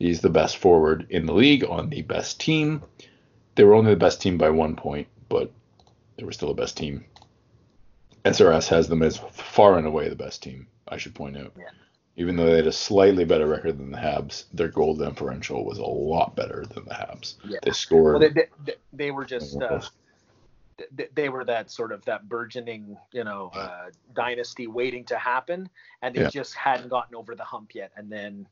he's the best forward in the league on the best team. They were only the best team by 1 point, but they were still the best team. SRS has them as far and away the best team, I should point out. Yeah. Even though they had a slightly better record than the Habs, their goal differential was a lot better than the Habs. Yeah. They scored. Well, they were just... they were that sort of that burgeoning, dynasty waiting to happen, and they just hadn't gotten over the hump yet. And then,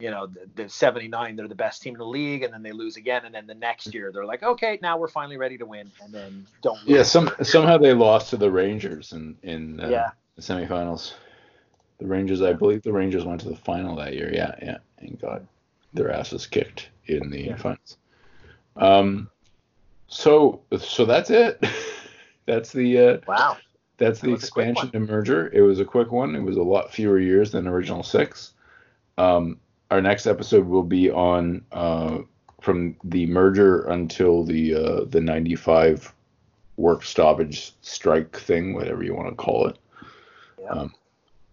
the 79, they're the best team in the league, and then they lose again. And then the next year, they're like, okay, now we're finally ready to win. And then don't win. Yeah, somehow they lost to the Rangers in the semifinals. The Rangers, I believe, went to the final that year. Yeah, and got their asses kicked in the finals. So that's it. That's the That's the expansion to merger. It was a quick one. It was a lot fewer years than original 6. Our next episode will be on from the merger until the 95 work stoppage strike thing, whatever you want to call it,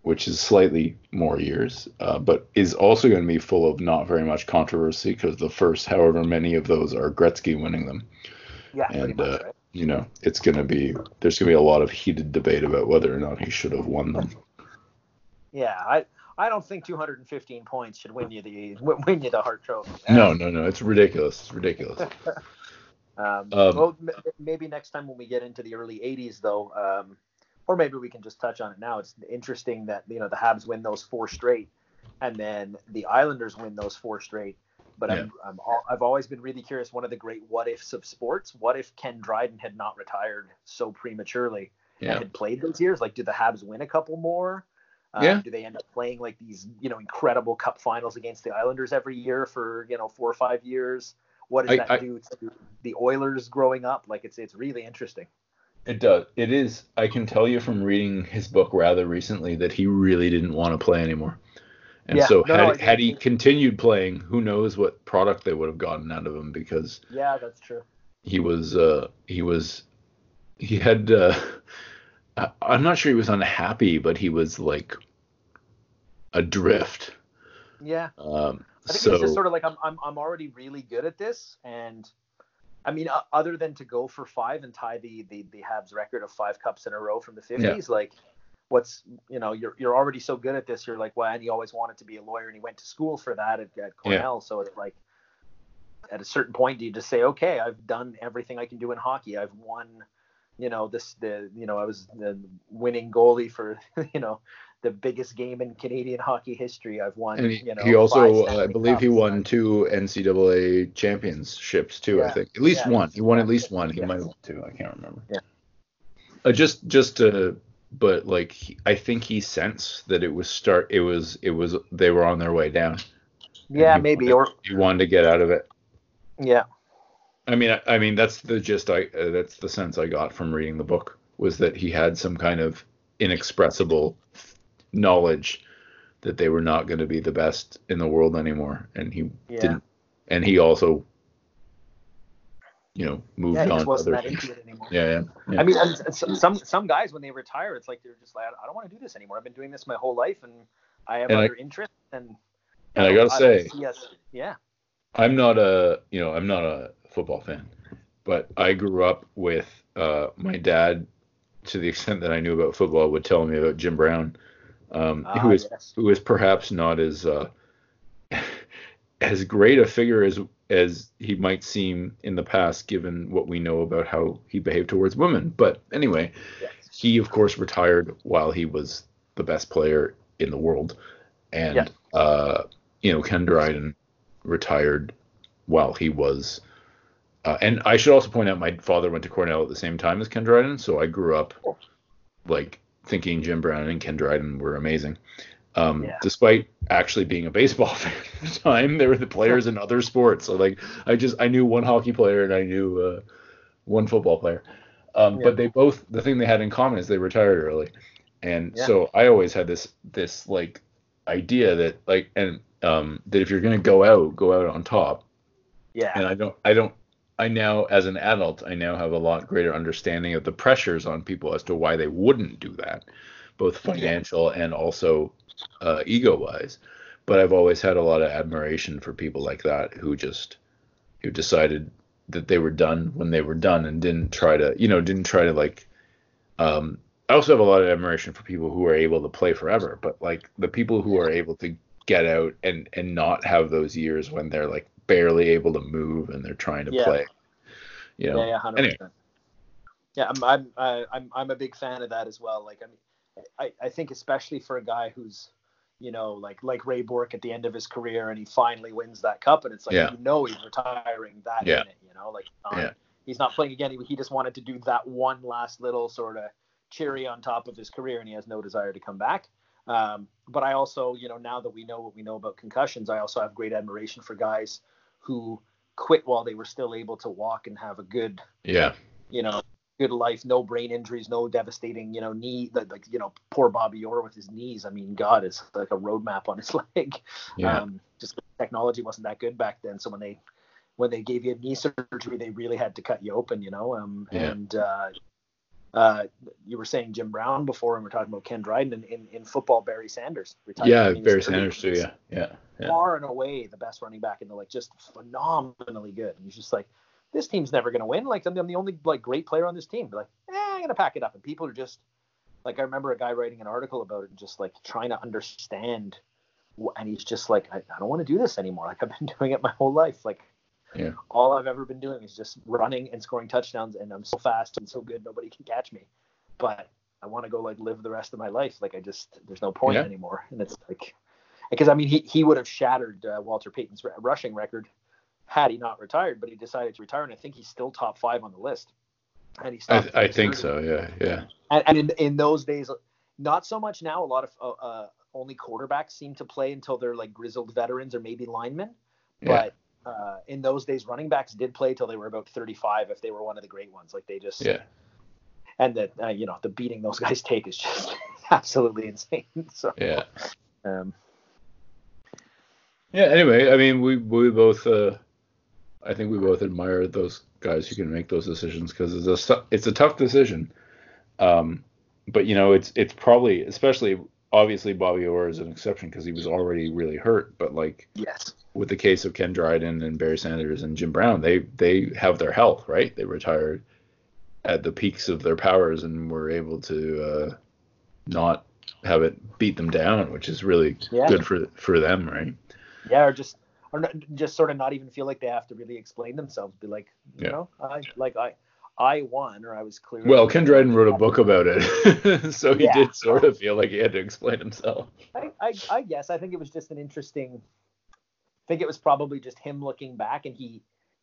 which is slightly more years, but is also going to be full of not very much controversy because the first however many of those are Gretzky winning them. Yeah, and much, right? It's going to be there's going to be a lot of heated debate about whether or not he should have won them. Yeah, I don't think 215 points should win you the Hart Trophy. No, it's ridiculous. Well, maybe next time when we get into the early '80s, though, or maybe we can just touch on it now. It's interesting that the Habs win those 4 straight, and then the Islanders win those 4 straight. But I've always been really curious. One of the great what-ifs of sports. What if Ken Dryden had not retired so prematurely and had played those years? Like, did the Habs win a couple more? Do they end up playing like these, incredible cup finals against the Islanders every year for, 4 or 5 years? What does that do to the Oilers growing up? Like it's really interesting. It does. It is. I can tell you from reading his book rather recently that he really didn't want to play anymore. And had he continued playing, who knows what product they would have gotten out of him, because that's true. He had I'm not sure he was unhappy, but he was like adrift. Yeah. I think it's just sort of like I'm already really good at this, and I mean, other than to go for five and tie the Habs record of 5 cups in a row from the 50s, like what's, you're already so good at this. You're like, well, and he always wanted to be a lawyer and he went to school for that at Cornell. Yeah. So it's like at a certain point, do you just say, okay, I've done everything I can do in hockey. I've won, I was the winning goalie for, the biggest game in Canadian hockey history. I've won, and he also, I believe he won 2 NCAA championships too. Yeah. I think at least one. He won at least one. He might have won 2. I can't remember. Yeah. But like, I think he sensed that they were on their way down. Yeah, maybe. Or he wanted to get out of it. Yeah. I mean, that's the gist. That's the sense I got from reading the book, was that he had some kind of inexpressible knowledge that they were not going to be the best in the world anymore, and he didn't, and he also moved on. He wasn't that into it anymore. Yeah. I mean, some guys when they retire, it's like they're just like, I don't want to do this anymore. I've been doing this my whole life, and I have other interests. And I gotta say, I'm not a football fan, but I grew up with my dad, to the extent that I knew about football, would tell me about Jim Brown. Who is perhaps not as as great a figure as he might seem in the past, given what we know about how he behaved towards women. But anyway, he of course retired while he was the best player in the world, and Ken Dryden retired while he was. And I should also point out my father went to Cornell at the same time as Ken Dryden, so I grew up thinking Jim Brown and Ken Dryden were amazing, despite actually being a baseball fan at the time. They were the players in other sports. So I knew one hockey player and I knew one football player. But the thing they had in common is they retired early. And so I always had this idea that that if you're going to go out on top. Yeah. And I now, as an adult, have a lot greater understanding of the pressures on people as to why they wouldn't do that, both financial and also ego-wise. But I've always had a lot of admiration for people like that who decided that they were done when they were done and didn't try to. I also have a lot of admiration for people who are able to play forever, but the people who are able to get out and not have those years when they're barely able to move and they're trying to play. Yeah, 100%. Anyway. Yeah, I'm a big fan of that as well. I think especially for a guy who's like Ray Bourque at the end of his career and he finally wins that cup and it's he's retiring that minute, he's not playing again. He just wanted to do that one last little sort of cherry on top of his career and he has no desire to come back. But I also, now that we know what we know about concussions, I also have great admiration for guys who quit while they were still able to walk and have a good, good life, no brain injuries, no devastating, knee, poor Bobby Orr with his knees. I mean, God, it's like a roadmap on his leg. Yeah. Just technology wasn't that good back then. So when they gave you a knee surgery, they really had to cut you open, you were saying Jim Brown before, and we're talking about Ken Dryden and in football, Barry Sanders. Barry Sanders too. Yeah. Far and away the best running back, and they're just phenomenally good. And he's just like, this team's never going to win. I'm the only great player on this team. They're I'm going to pack it up. And people are just I remember a guy writing an article about it and just trying to understand. And he's just like, I don't want to do this anymore. I've been doing it my whole life. All I've ever been doing is just running and scoring touchdowns, and I'm so fast and so good nobody can catch me. But I want to go live the rest of my life. There's no point anymore. And it's because he would have shattered Walter Payton's rushing record had he not retired. But he decided to retire, and I think he's still top 5 on the list. And I think so. Yeah. And in those days, Not so much now. A lot of only quarterbacks seem to play until they're like grizzled veterans or maybe linemen. Yeah. But in those days, running backs did play till they were about 35 if they were one of the great ones. Like they just and that you know, the beating those guys take is just absolutely insane. So Anyway, I mean, we both I think we both admire those guys who can make those decisions because it's a tough decision. But, you know, it's probably, especially, obviously, Bobby Orr is an exception because he was already really hurt. But, like, with the case of Ken Dryden and Barry Sanders and Jim Brown, they have their health, right? They retired at the peaks of their powers and were able to not have it beat them down, which is really good for them, right? Yeah, or just sort of not even feel like they have to really explain themselves. Be like, you know, I won, or I was clear. Well, Ken Dryden wrote a book about it, so he did sort of feel like he had to explain himself. I guess. I think it was just an interesting – I think it was probably just him looking back, and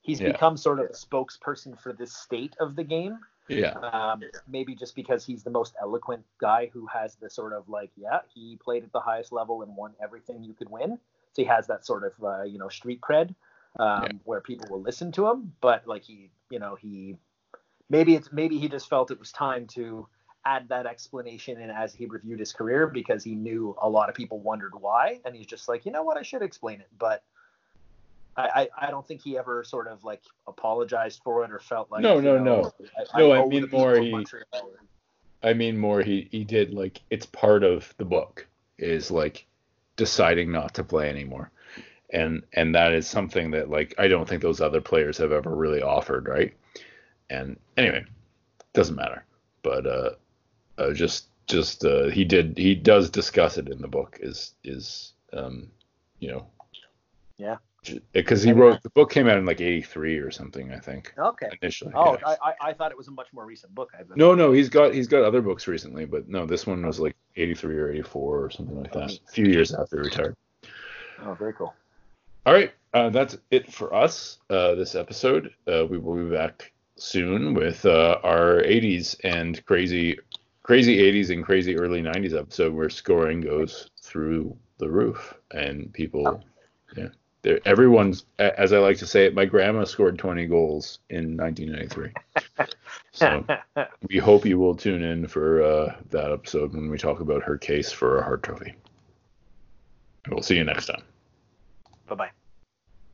he's become sort of a spokesperson for this state of the game. Yeah. Maybe just because he's the most eloquent guy who has the sort of like, he played at the highest level and won everything you could win. So he has that sort of, you know, street cred where people will listen to him. But, like, he – Maybe he just felt it was time to add that explanation in as he reviewed his career because he knew a lot of people wondered why. And he's just like, you know what, I should explain it. But I don't think he ever sort of like apologized for it or felt like he did, like, it's part of the book is like deciding not to play anymore. And that is something that, like, I don't think those other players have ever really offered, right? And anyway, doesn't matter. But he does discuss it in the book. Because he wrote the book came out in like '83 or something, I think. Okay. Initially. Oh, yeah. I thought it was a much more recent book. No, he's got other books recently, but no, this one was like '83 or '84 or something like that. A few years after he retired. Oh, very cool. All right, that's it for us this episode. We will be back soon with our 80s and crazy 80s and crazy early 90s episode where scoring goes through the roof and people everyone's, as I like to say it, my grandma scored 20 goals in 1993. So we hope you will tune in for that episode when we talk about her case for a Hart trophy. We'll see you next time. Bye-bye.